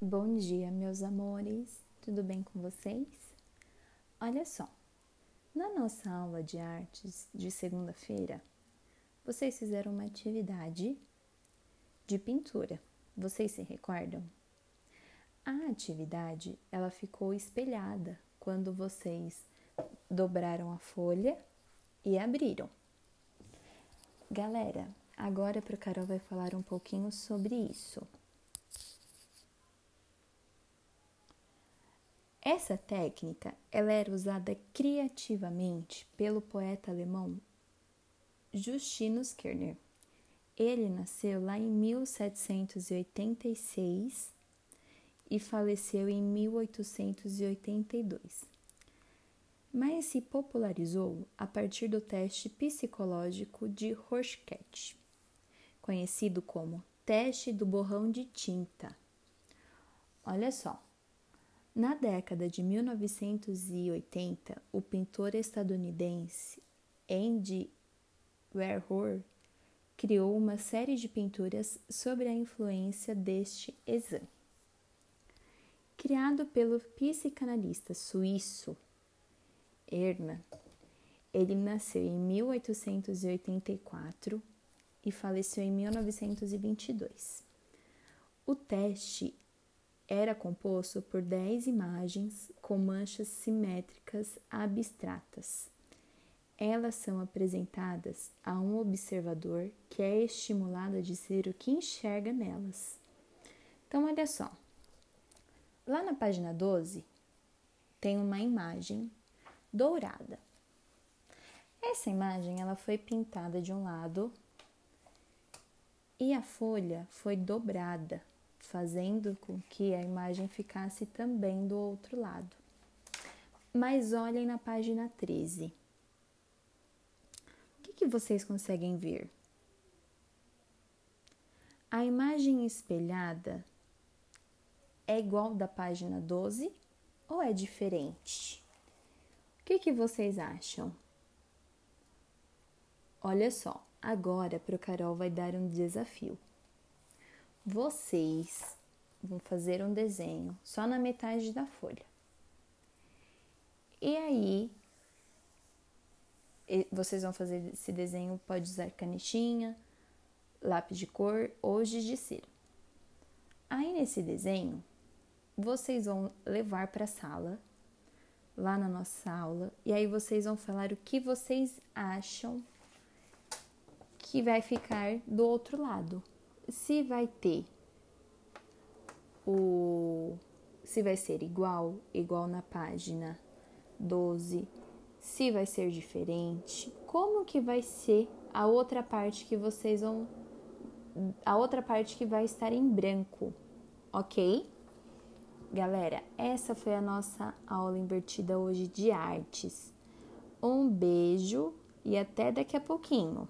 Bom dia, meus amores, tudo bem com vocês? Olha só, na nossa aula de artes de segunda-feira, vocês fizeram uma atividade de pintura, vocês se recordam? A atividade, ela ficou espelhada quando vocês dobraram a folha e abriram. Galera, agora a Pro Carol vai falar um pouquinho sobre isso. Essa técnica, ela era usada criativamente pelo poeta alemão Justinus Kerner. Ele nasceu lá em 1786 e faleceu em 1882. Mas se popularizou a partir do teste psicológico de Rorschach, conhecido como teste do borrão de tinta. Olha só. Na década de 1980, o pintor estadunidense Andy Warhol criou uma série de pinturas sobre a influência deste exame. Criado pelo psicanalista suíço Ernst, ele nasceu em 1884 e faleceu em 1922. O teste era composto por 10 imagens com manchas simétricas abstratas. Elas são apresentadas a um observador que é estimulado a dizer o que enxerga nelas. Então, olha só. Lá na página 12, tem uma imagem dourada. Essa imagem ela foi pintada de um lado e a folha foi dobrada, fazendo com que a imagem ficasse também do outro lado. Mas olhem na página 13. O que vocês conseguem ver? A imagem espelhada é igual da página 12 ou é diferente? O que vocês acham? Olha só, agora a Pro Carol vai dar um desafio. Vocês vão fazer um desenho só na metade da folha. E aí, vocês vão fazer esse desenho, pode usar canetinha, lápis de cor ou giz de cera. Aí, nesse desenho, vocês vão levar para a sala, lá na nossa aula, e aí vocês vão falar o que vocês acham que vai ficar do outro lado. Se vai ter se vai ser igual na página 12, se vai ser diferente, como que vai ser a outra parte que vocês vão, a outra parte que vai estar em branco, ok? Galera, essa foi a nossa aula invertida hoje de artes. Um beijo e até daqui a pouquinho.